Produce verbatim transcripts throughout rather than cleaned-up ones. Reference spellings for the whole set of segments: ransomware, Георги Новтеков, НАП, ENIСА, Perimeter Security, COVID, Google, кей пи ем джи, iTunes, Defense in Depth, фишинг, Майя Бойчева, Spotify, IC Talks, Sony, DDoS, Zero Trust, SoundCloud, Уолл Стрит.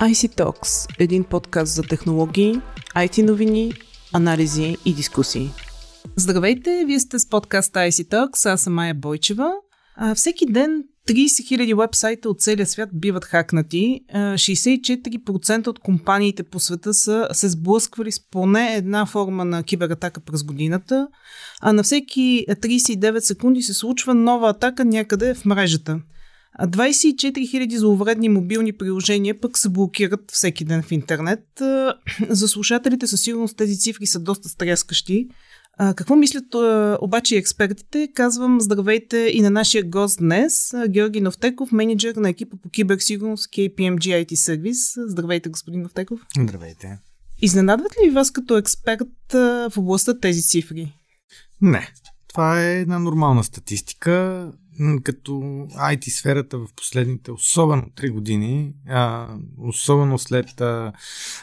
ай си Talks – един подкаст за технологии, ай ти новини, анализи и дискусии. Здравейте, вие сте с подкаста ай си Talks, аз съм Майя Бойчева. А, всеки ден трийсет хиляди уебсайта от целия свят биват хакнати. шейсет и четири процента от компаниите по света са се сблъсквали с поне една форма на кибератака през годината, а на всеки трийсет и девет секунди се случва нова атака някъде в мрежата. двайсет и четири хиляди зловредни мобилни приложения пък се блокират всеки ден в интернет. За слушателите със сигурност тези цифри са доста стряскащи. Какво мислят обаче експертите? Казвам здравейте и на нашия гост днес, Георги Новтеков, менеджер на екипа по киберсигурност кей пи ем джи ай ти Service. Здравейте, господин Новтеков. Здравейте. Изненадват ли вас като експерт в областта тези цифри? Не. Това е една нормална статистика. Като ай ти сферата в последните, особено три години, а, особено след а,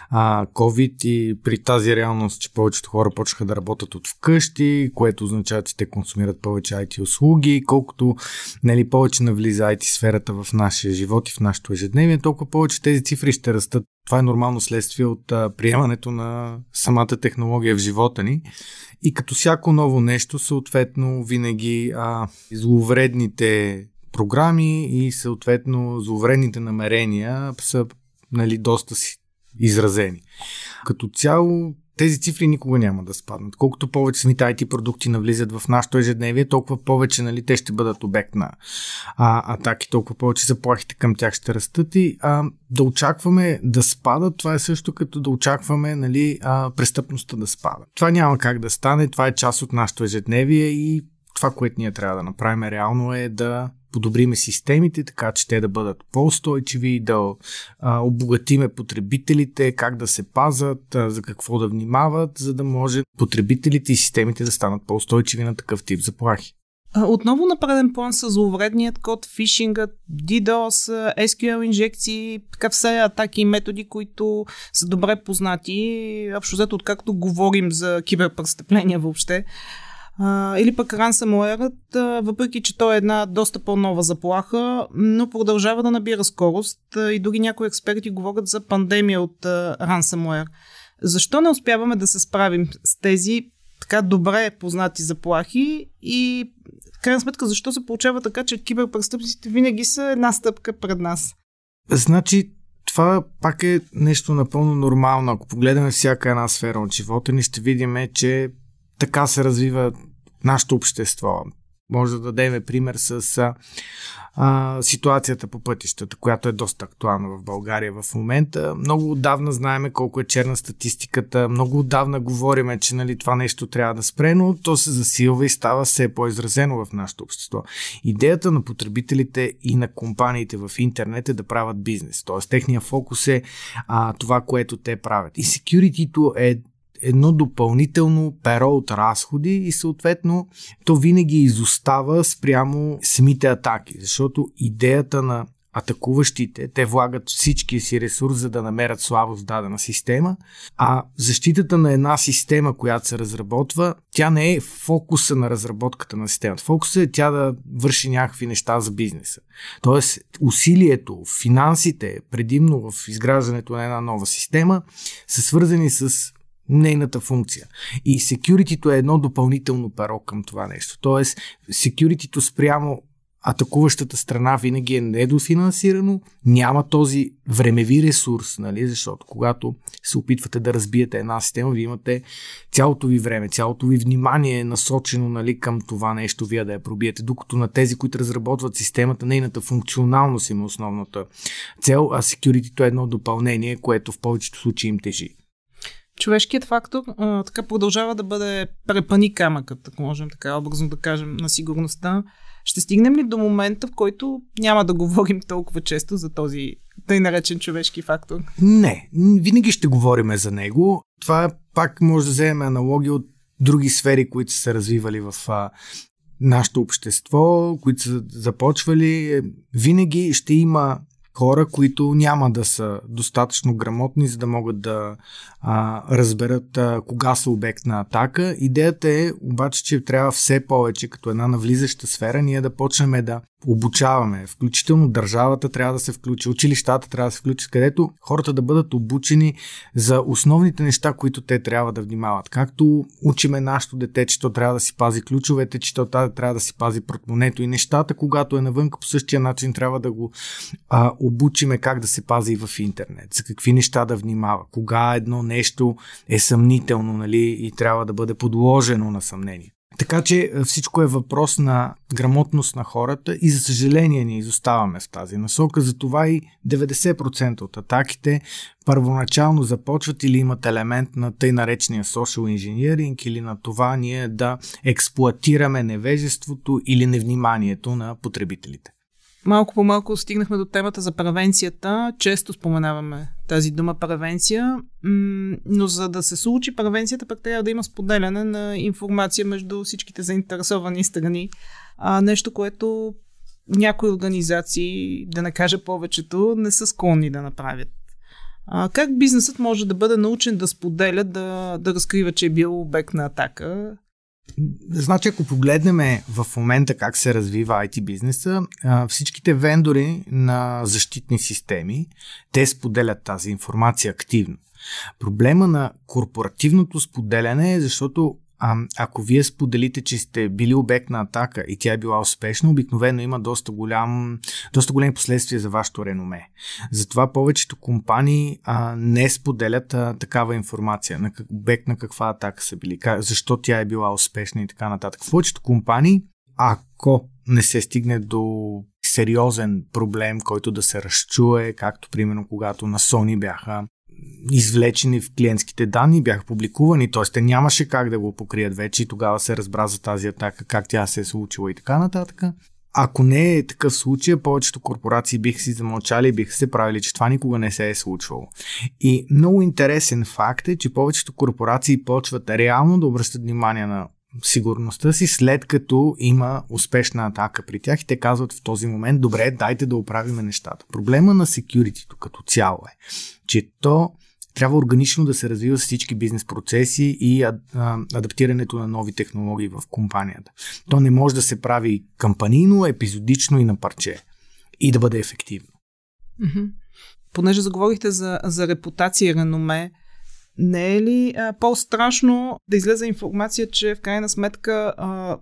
а, COVID и при тази реалност, че повечето хора почнаха да работят от вкъщи, което означава, че те консумират повече ай ти услуги, колкото нали, повече навлиза ай ти сферата в нашия живот и в нашето ежедневие, толкова повече тези цифри ще растат. Това е нормално следствие от а, приемането на самата технология в живота ни и като всяко ново нещо, съответно винаги а, зловредните програми и съответно зловредните намерения са нали, доста си изразени. Като цяло тези цифри никога няма да спаднат. Колкото повече самите ай ти продукти навлизат в нашето ежедневие, толкова повече нали, те ще бъдат обект на а, атаки, толкова повече заплахите към тях ще растат и а, да очакваме да спадат, това е също като да очакваме нали, а, престъпността да спада. Това няма как да стане, това е част от нашето ежедневие и това, което ние трябва да направим реално е да подобриме системите, така че те да бъдат по-устойчиви, да а, обогатиме потребителите, как да се пазат, а, за какво да внимават, за да може потребителите и системите да станат по-устойчиви на такъв тип заплахи. Отново на преден план са зловредният код, фишингът, DDoS, ес кю ел инжекции, така все атаки и методи, които са добре познати, общо взето откакто говорим за киберпрестъпления въобще. Или пък рансъмуерът, въпреки че той е една доста по-нова заплаха, но продължава да набира скорост и дори някои експерти говорят за пандемия от рансъмуер. Защо не успяваме да се справим с тези така добре познати заплахи и в крайна сметка защо се получава така, че киберпрестъпниците винаги са една стъпка пред нас? Значи това пак е нещо напълно нормално. Ако погледаме всяка една сфера от живота ни, ще видим, че така се развива нашето общество. Може да дадем пример с а, ситуацията по пътищата, която е доста актуална в България в момента. Много отдавна знаем колко е черна статистиката, много отдавна говорим, че нали, това нещо трябва да спре, но то се засилва и става все по-изразено в нашето общество. Идеята на потребителите и на компаниите в интернет е да правят бизнес, т.е. техния фокус е а, това, което те правят. И security-то е едно допълнително перо от разходи и съответно то винаги изостава спрямо самите атаки, защото идеята на атакуващите, те влагат всичкия си ресурс, за да намерят слабост в дадена система, а защитата на една система, която се разработва, тя не е фокуса на разработката на системата. Фокусът е тя да върши някакви неща за бизнеса. Тоест усилието, финансите, предимно в изграждането на една нова система, са свързани с нейната функция. И security-то е едно допълнително перо към това нещо. Тоест, security-то спрямо атакуващата страна винаги е недофинансирано, няма този времеви ресурс, нали? Защото когато се опитвате да разбиете една система, вие имате цялото ви време, цялото ви внимание е насочено нали, към това нещо, вие да я пробиете, докато на тези, които разработват системата, нейната функционалност има основната цел, а security-то е едно допълнение, което в повечето случаи им тежи. Човешкият фактор а, така продължава да бъде препани камъкът, ако можем така образно да кажем, на сигурността. Ще стигнем ли до момента, в който няма да говорим толкова често за този тъй наречен човешки фактор? Не, винаги ще говорим за него. Това пак може да вземем аналогия от други сфери, които са се развивали в а, нашето общество, които са започвали. Винаги ще има хора, които няма да са достатъчно грамотни, за да могат да а, разберат а, кога са обект на атака. Идеята е обаче, че трябва все повече, като една навлизаща сфера, ние да почнем да обучаваме. Включително държавата трябва да се включи, училищата трябва да се включат, където хората да бъдат обучени за основните неща, които те трябва да внимават. Както учиме нашето дете, че то трябва да си пази ключовете, че то трябва да си пази портмонето и нещата, когато е навънка, по същия начин трябва да го а, обучиме как да се пази и в интернет. За какви неща да внимава, кога едно нещо е съмнително, нали, и трябва да бъде подложено на съмнение. Така че всичко е въпрос на грамотност на хората и за съжаление ние изоставаме в тази насока. Затова и деветдесет процента от атаките първоначално започват или имат елемент на тъй наречения social engineering или на това ние да експлоатираме невежеството или невниманието на потребителите. Малко по малко стигнахме до темата за превенцията. Често споменаваме тази дума превенция, но за да се случи превенцията, пък трябва да има споделяне на информация между всичките заинтересовани страни. А, нещо, което някои организации, да не кажа повечето, не са склонни да направят. А, как бизнесът може да бъде научен да споделя, да, да разкрива, че е бил обект на атака? Значи, ако погледнем в момента как се развива ай ти бизнеса, всичките вендори на защитни системи, те споделят тази информация активно. Проблема на корпоративното споделяне е, защото А, ако вие споделите, че сте били обект на атака и тя е била успешна, обикновено има доста, голям, доста големи последствия за вашето реноме. Затова повечето компании а, не споделят а, такава информация, на как, обект на каква атака са били, как, защо тя е била успешна и така нататък. В повечето компании, ако не се стигне до сериозен проблем, който да се разчуе, както примерно когато на Sony бяха извлечени в клиентските данни, бяха публикувани, т.е. те нямаше как да го покрият вече и тогава се разбра за тази атака, как тя се е случила и така нататък. Ако не е такъв случай, повечето корпорации биха си замълчали и биха се правили, че това никога не се е случвало. И много интересен факт е, че повечето корпорации почват реално да обръщат внимание на сигурността си, след като има успешна атака при тях и те казват в този момент, добре, дайте да оправиме нещата. Проблема на секюритито като цяло е, че то трябва органично да се развива с всички бизнес процеси и а, а, адаптирането на нови технологии в компанията. То не може да се прави кампанийно, епизодично и на парче и да бъде ефективно. Mm-hmm. Понеже заговорихте за, за репутация и реноме, не е ли а, по-страшно да излезе информация, че в крайна сметка а,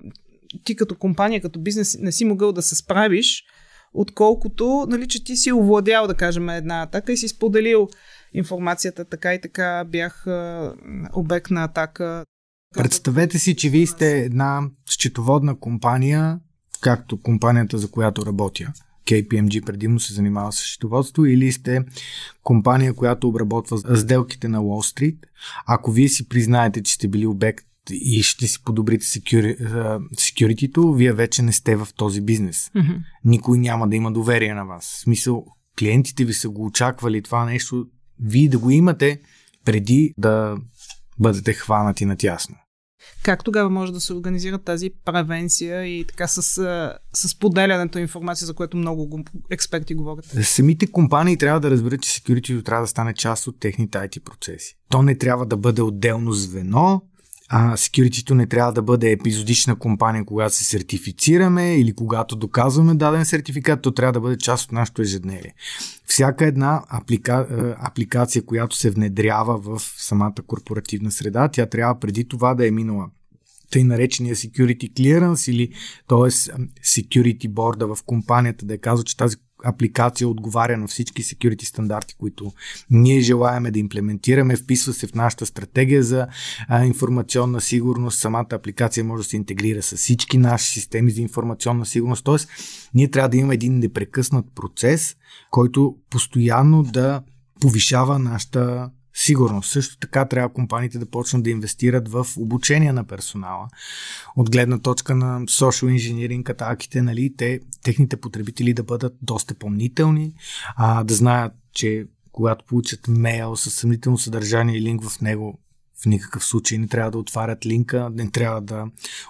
ти като компания, като бизнес не си могъл да се справиш, отколкото, нали, че ти си овладял, да кажем, една атака и си споделил информацията, така и така бях а, обект на атака. Представете си, че вие сте една счетоводна компания, както компанията, за която работя. кей пи ем джи предимно се занимава с счетоводство, или сте компания, която обработва сделките на Уолл Стрит. Ако вие си признаете, че сте били обект и ще си подобрите секюритито, вие вече не сте в този бизнес. Mm-hmm. Никой няма да има доверие на вас. В смисъл, клиентите ви са го очаквали това нещо, вие да го имате преди да бъдете хванати натясно. Как тогава може да се организира тази превенция и така с, с поделянето информация, за което много експерти говорят? Самите компании трябва да разберат, че security трябва да стане част от техните ай ти процеси. То не трябва да бъде отделно звено, а security не трябва да бъде епизодична компания, когато се сертифицираме или когато доказваме даден сертификат, то трябва да бъде част от нашето ежедневие. Всяка една аплика... апликация, която се внедрява в самата корпоративна среда, тя трябва преди това да е минала тъй наречения security clearance или т.е. security board в компанията да е казал, че тази апликация отговаря на всички security стандарти, които ние желаеме да имплементираме, вписва се в нашата стратегия за а, информационна сигурност, самата апликация може да се интегрира с всички наши системи за информационна сигурност, т.е. ние трябва да имаме един непрекъснат процес, който постоянно да повишава нашата сигурност. Също така трябва компаниите да почнат да инвестират в обучение на персонала. От гледна точка на social engineering атаките, нали, те, техните потребители да бъдат доста помнителни, а, да знаят, че когато получат мейл със съмнително съдържание и линк в него, в никакъв случай не трябва да отварят линка, не трябва да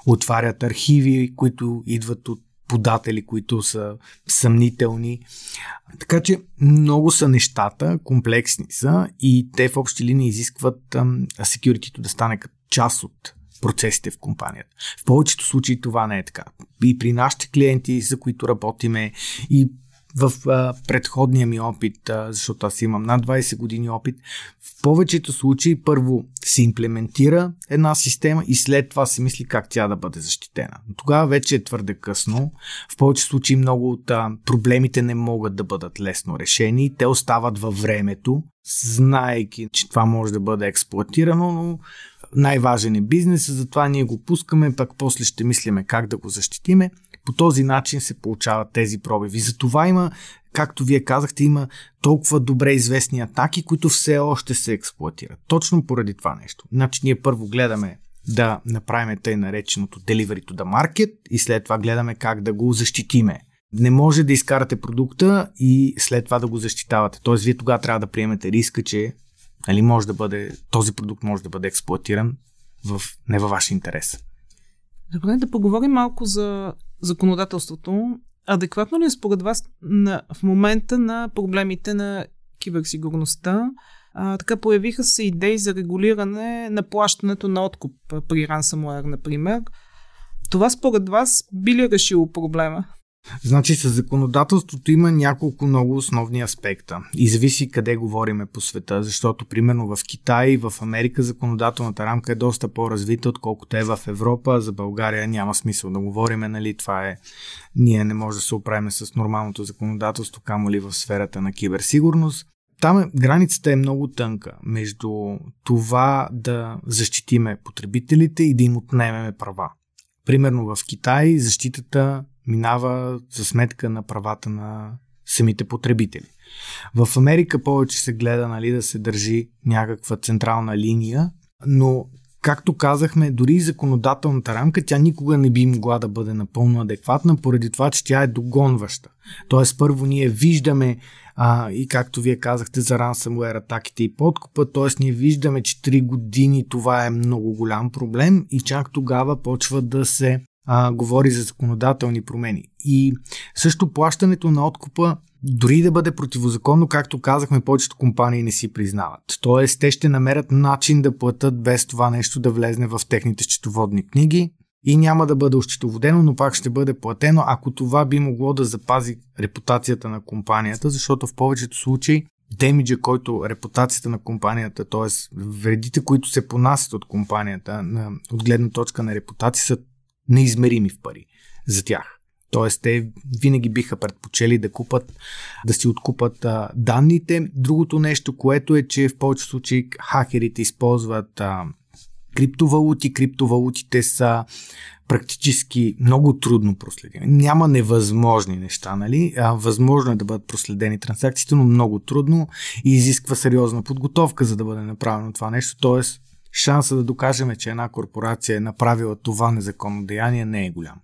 отварят архиви, които идват от податели, които са съмнителни. Така че много са нещата, комплексни са и те в общи линии изискват security-то да стане като част от процесите в компанията. В повечето случаи това не е така. и при нашите клиенти, за които работиме, и в а, предходния ми опит, а, защото аз имам над двайсет години опит, в повечето случаи първо се имплементира една система и след това се мисли как тя да бъде защитена. Но тогава вече е твърде късно. В повечето случаи много от а, проблемите не могат да бъдат лесно решени. Те остават във времето, знаейки, че това може да бъде експлоатирано, но най-важен е бизнесът, затова ние го пускаме, пък после ще мислиме как да го защитиме. По този начин се получават тези пробиви. Затова има, както вие казахте, има толкова добре известни атаки, които все още се експлоатират. Точно поради това нещо. Значи ние първо гледаме да направим тъй нареченото delivery to the market и след това гледаме как да го защитиме. Не може да изкарате продукта и след това да го защитавате. Тоест вие тогава трябва да приемете риска, че нали, може да бъде, този продукт може да бъде експлоатиран в, не във ваш интерес. Добре, да поговорим малко за законодателството. Адекватно ли е според вас на, в момента на проблемите на киберсигурността? А, така появиха се идеи за регулиране на плащането на откуп при ransomware, например. Това според вас би ли решило проблема? Значи със законодателството има няколко много основни аспекта и зависи къде говориме по света, защото примерно в Китай и в Америка законодателната рамка е доста по-развита, отколкото е в Европа. За България няма смисъл да говориме, нали, това е, ние не може да се оправим с нормалното законодателство, камо ли в сферата на киберсигурност. Там границата е много тънка между това да защитиме потребителите и да им отнемеме права. Примерно в Китай защитата минава за сметка на правата на самите потребители. В Америка повече се гледа, нали, да се държи някаква централна линия, но както казахме, дори законодателната рамка, тя никога не би могла да бъде напълно адекватна, поради това, че тя е догонваща. Тоест първо ние виждаме, а, и както вие казахте за ransomware атаките и подкупа, т.е. ние виждаме, че три години това е много голям проблем и чак тогава почва да се А, говори за законодателни промени. И също плащането на откупа, дори да бъде противозаконно, както казахме, повечето компании не си признават. Тоест, те ще намерят начин да платят без това нещо да влезне в техните счетоводни книги и няма да бъде осчетоводено, но пак ще бъде платено, ако това би могло да запази репутацията на компанията, защото в повечето случаи демиджа, който репутацията на компанията, т.е. вредите, които се понасят от компанията на, от гледна точка на репутация, са неизмерими в пари за тях. Тоест, те винаги биха предпочели да купат, да си откупат а, данните. Другото нещо, което е, че в повечето случаи хакерите използват а, криптовалути. Криптовалутите са практически много трудно проследими. Няма невъзможни неща, нали? А, възможно е да бъдат проследени транзакциите, но много трудно и изисква сериозна подготовка, за да бъде направено това нещо. Тоест, шанса да докажем, че една корпорация е направила това незаконно деяние, не е голям.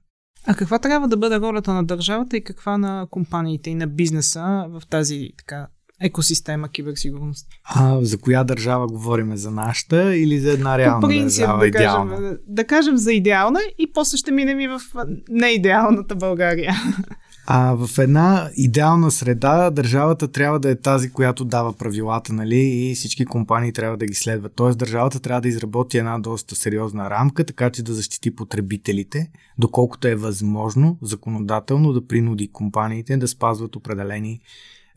А каква трябва да бъде ролята на държавата и каква на компаниите и на бизнеса в тази така екосистема киберсигурност? А, за коя държава говорим? За нашата или за една реална принцип, държава? Да кажем, идеална? Да кажем за идеална и после ще минем и в неидеалната България. А в една идеална среда държавата трябва да е тази, която дава правилата, нали, и всички компании трябва да ги следват. Тоест държавата трябва да изработи една доста сериозна рамка, така че да защити потребителите, доколкото е възможно законодателно да принуди компаниите да спазват определени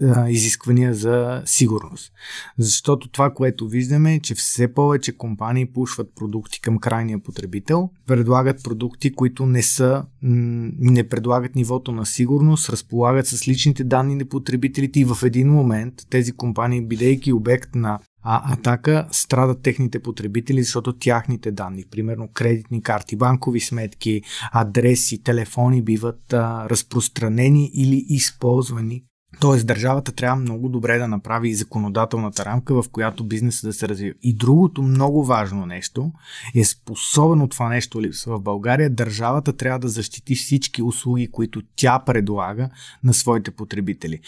а, изисквания за сигурност. Защото това, което виждаме, е, че все повече компании пушват продукти към крайния потребител, предлагат продукти, които не са не предлагат нивото на сигурност, разполагат с личните данни на потребителите и в един момент тези компании, бидейки обект на а, атака, страдат техните потребители, защото тяхните данни, примерно кредитни карти, банкови сметки, адреси, телефони биват а, разпространени или използвани. Тоест държавата трябва много добре да направи и законодателната рамка, в която бизнесът да се развива. И другото много важно нещо е, способно това нещо липсва в България, държавата трябва да защити всички услуги, които тя предлага на своите потребители.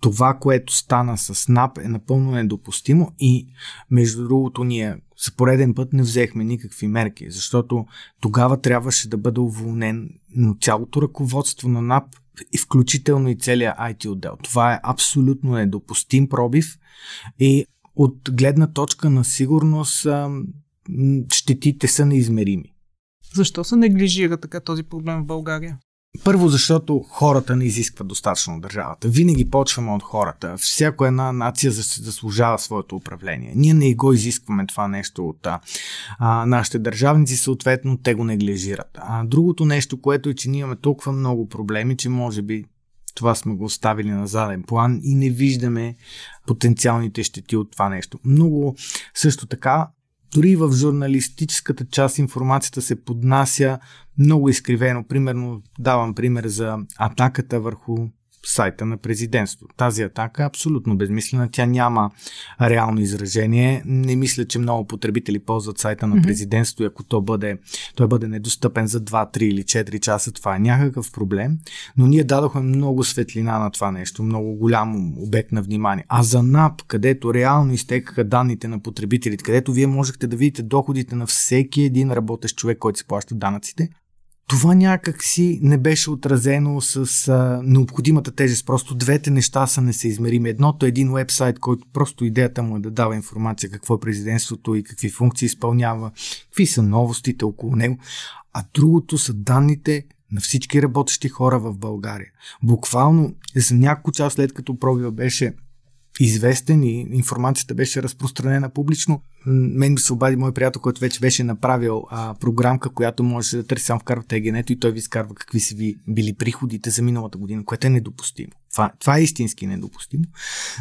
Това, което стана с НАП, е напълно недопустимо и между другото ние за пореден път не взехме никакви мерки, защото тогава трябваше да бъде уволнен цялото ръководство на НАП и включително и целият ай ти отдел. Това е абсолютно недопустим пробив и от гледна точка на сигурност щетите са неизмерими. Защо се неглижира така този проблем в България? Първо, защото хората не изискват достатъчно от държавата. Винаги почваме от хората. Всяко една нация заслужава своето управление. Ние не го изискваме това нещо от а, нашите държавници, съответно те го неглижират. А другото нещо, което е, че ние имаме толкова много проблеми, че може би това сме го оставили на заден план и не виждаме потенциалните щети от това нещо. Много също така, дори в журналистическата част информацията се поднася много изкривено. Примерно, давам пример за атаката върху сайта на президентството. Тази атака е абсолютно безмислена, тя няма реално изражение. Не мисля, че много потребители ползват сайта на президентството и ако то бъде, той бъде недостъпен за два, три или четири часа, това е някакъв проблем. Но ние дадохме много светлина на това нещо, много голям обект на внимание. А за НАП, където реално изтекаха данните на потребителите, където вие можехте да видите доходите на всеки един работещ човек, който си плаща данъците, това някак си не беше отразено с а, необходимата тежест. Просто двете неща са несъизмерими. Едното е един уебсайт, който просто идеята му е да дава информация какво е президентството и какви функции изпълнява, какви са новостите около него, а другото са данните на всички работещи хора в България. Буквално за няколко часа след като пробива беше известен и информацията беше разпространена публично. Мен ми се обади мой приятел, който вече беше направил а, програмка, която можеше да търси сам в Егенето и той ви изкарва какви са ви били приходите за миналата година, което е недопустимо. Това, това е истински недопустимо,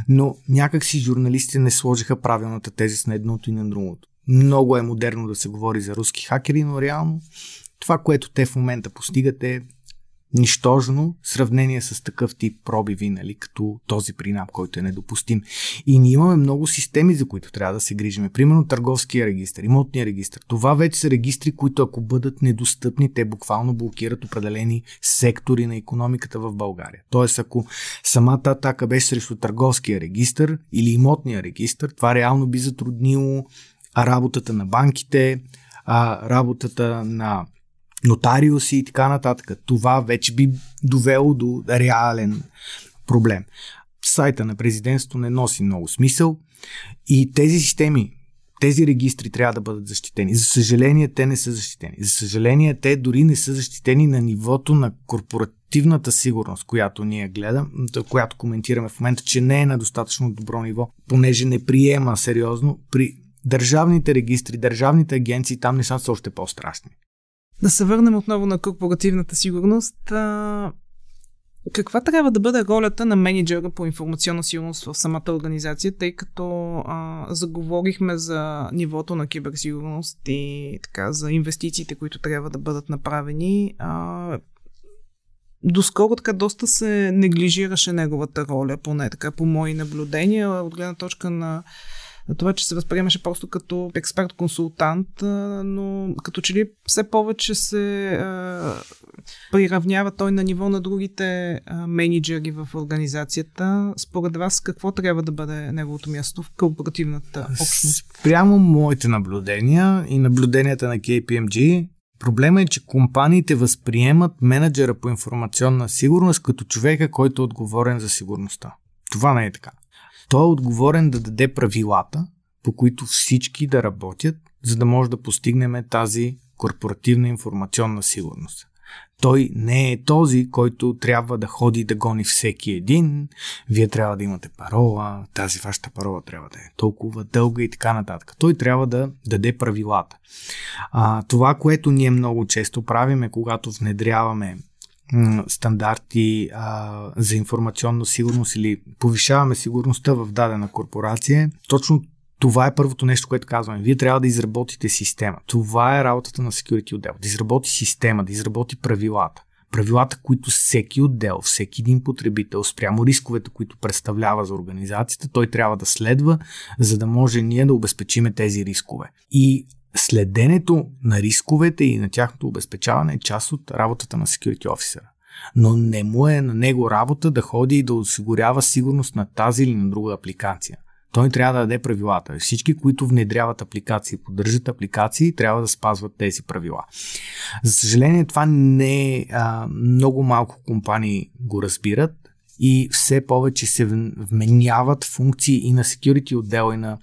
но някакси журналистите не сложиха правилната тежест на едното и на другото. Много е модерно да се говори за руски хакери, но реално това, което те в момента постигат е нищожно сравнение с такъв тип пробиви, нали, като този принап, който е недопустим. И ние имаме много системи, за които трябва да се грижим. Примерно търговския регистр, имотния регистр. Това вече са регистри, които ако бъдат недостъпни, те буквално блокират определени сектори на икономиката в България. Тоест, ако самата атака беше срещу търговския регистр или имотния регистр, това реално би затруднило работата на банките, работата на нотариуси и така нататък. Това вече би довело до реален проблем. Сайта на президентството не носи много смисъл и тези системи, тези регистри трябва да бъдат защитени. За съжаление, те не са защитени. За съжаление, те дори не са защитени на нивото на корпоративната сигурност, която ние гледам, която коментираме в момента, че не е на достатъчно добро ниво, понеже не приема сериозно. При държавните регистри, държавните агенции, там нещата са още по-страшни. Да се върнем отново на корпоративната сигурност. А, каква трябва да бъде ролята на мениджъра по информационна сигурност в самата организация, тъй като а, заговорихме за нивото на киберсигурност и така, за инвестициите, които трябва да бъдат направени. А, доскоро така доста се неглижираше неговата роля, поне така по мои наблюдения, от гледна точка на това, че се възприемаше просто като експерт-консултант, но като че ли все повече се е, приравнява той на ниво на другите мениджъри в организацията. Според вас, какво трябва да бъде неговото място в корпоративната общност? Спрямо моите наблюдения и наблюденията на Кей Пи Ем Джи, проблема е, че компаниите възприемат менеджера по информационна сигурност като човека, който е отговорен за сигурността. Това не е така. Той е отговорен да даде правилата, по които всички да работят, за да може да постигнем тази корпоративна информационна сигурност. Той не е този, който трябва да ходи да гони всеки един. Вие трябва да имате парола, тази вашата парола трябва да е толкова дълга и така нататък. Той трябва да даде правилата. А, това, което ние много често правиме, когато внедряваме стандарти а, за информационна сигурност или повишаваме сигурността в дадена корпорация, точно това е първото нещо, което казваме. Вие трябва да изработите система. Това е работата на security отдел. Да изработи система, да изработи правилата. Правилата, които всеки отдел, всеки един потребител, спрямо рисковете, които представлява за организацията, той трябва да следва, за да може ние да обезпечиме тези рискове. И следенето на рисковете и на тяхното обезпечаване е част от работата на security officer. Но не му е на него работа да ходи и да осигурява сигурност на тази или на друга апликация. Той трябва да даде правилата. Всички, които внедряват апликации, поддържат апликации, трябва да спазват тези правила. За съжаление, това не е, а, много малко компании го разбират и все повече се вменяват функции и на security отдел, и на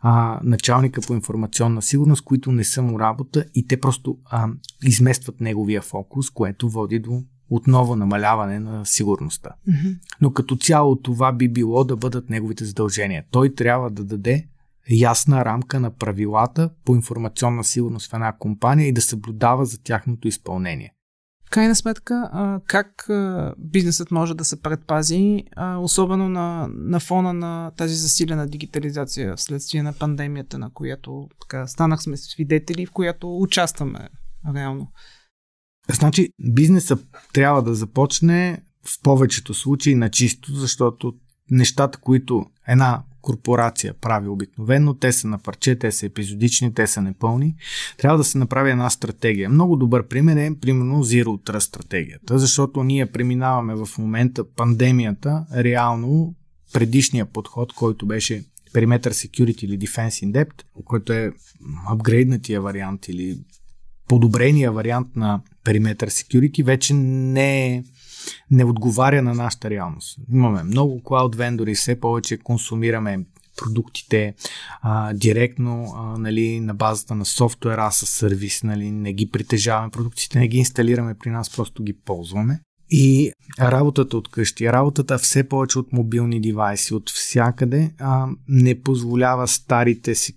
а, началника по информационна сигурност, които не са му работа и те просто а, изместват неговия фокус, което води до отново намаляване на сигурността. Mm-hmm. Но като цяло това би било да бъдат неговите задължения. Той трябва да даде ясна рамка на правилата по информационна сигурност в една компания и да съблюдава за тяхното изпълнение. Крайна сметка, как бизнесът може да се предпази, особено на, на фона на тази засилена дигитализация вследствие на пандемията, на която така, станахме свидетели, в която участваме реално? Значи, бизнесът трябва да започне в повечето случаи на чисто, защото нещата, които една корпорация прави обикновено, те са на парче, те са епизодични, те са непълни. Трябва да се направи една стратегия. Много добър пример е, примерно, Zero Trust стратегията, защото ние преминаваме в момента пандемията, реално предишния подход, който беше Perimeter Security или Defense in Depth, който е апгрейднатия вариант или подобрения вариант на Perimeter Security, вече не е не отговаря на нашата реалност. Имаме много cloud вендори, все повече консумираме продуктите а, директно а, нали, на базата на софтуера със сервис, нали, не ги притежаваме, продуктите не ги инсталираме при нас, просто ги ползваме. И работата от къщи, работата все повече от мобилни девайси, от всякъде а, не позволява старите си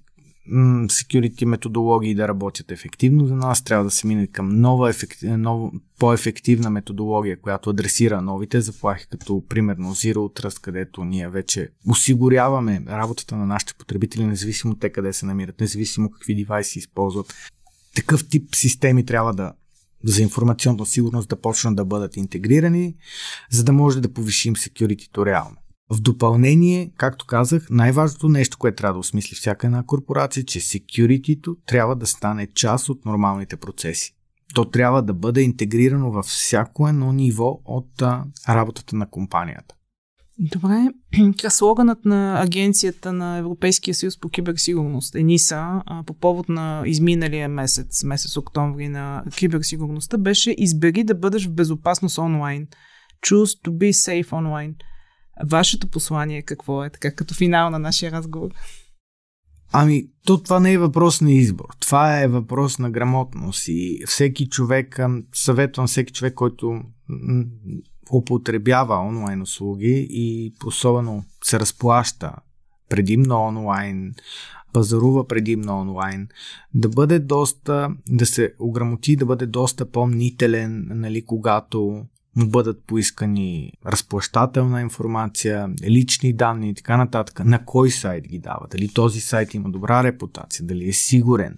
security методологии да работят ефективно. За нас трябва да се мине към нова, ефект, нова по-ефективна методология, която адресира новите заплахи, като примерно Zero Trust, където ние вече осигуряваме работата на нашите потребители, независимо те къде се намират, независимо какви девайси използват. Такъв тип системи трябва да за информационна сигурност да почнат да бъдат интегрирани, за да може да повишим security-то реално. В допълнение, както казах, най-важното нещо, което трябва да осмисли всяка една корпорация, че security-то трябва да стане част от нормалните процеси. То трябва да бъде интегрирано във всяко едно ниво от а, работата на компанията. Добре. Слоганът на Агенцията на Европейския съюз по киберсигурност, ЕНИСА, по повод на изминалия месец, месец октомври на киберсигурността, беше „Избери да бъдеш в безопасност онлайн. Choose to be safe online." Вашето послание какво е, така като финал на нашия разговор? Ами, то това не е въпрос на избор. Това е въпрос на грамотност и всеки човек, съветвам всеки човек, който употребява онлайн услуги и особено се разплаща предимно онлайн, пазарува предимно онлайн, да бъде доста, да се ограмоти, да бъде доста по-мнителен, нали, когато му бъдат поискани разплащателна информация, лични данни и така нататък. На кой сайт ги дава? Дали този сайт има добра репутация? Дали е сигурен?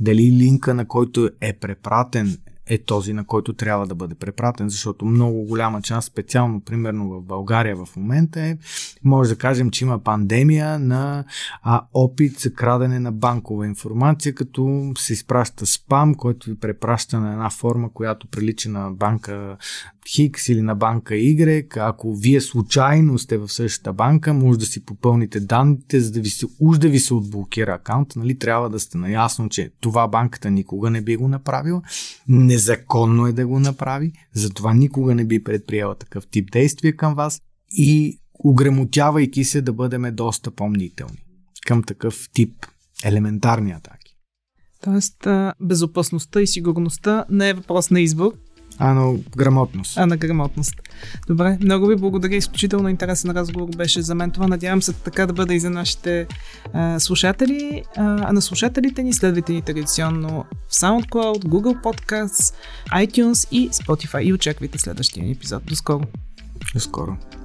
Дали линка, на който е препратен, е този, на който трябва да бъде препратен? Защото много голяма част, специално примерно в България в момента е, може да кажем, че има пандемия на а, опит за крадене на банкова информация, като се изпраща спам, който ви препраща на една форма, която прилича на банка Хикс или на банка Y. Ако вие случайно сте в същата банка, може да си попълните данните, за да ви се, уж да ви се отблокира акаунт. Нали? Трябва да сте наясно, че това банката никога не би го направила. Незаконно е да го направи, затова никога не би предприела такъв тип действия към вас и ограмотявайки се да бъдем доста по-мнителни към такъв тип елементарни атаки. Тоест безопасността и сигурността не е въпрос на избор, а на грамотност. А на грамотност. Добре, много ви благодаря. Изключително интересен разговор беше за мен това. Надявам се така да бъде и за нашите а, слушатели. А, а на слушателите ни следвайте ни традиционно в SoundCloud, Google Podcasts, iTunes и Spotify. И очаквайте следващия епизод. До скоро. До скоро.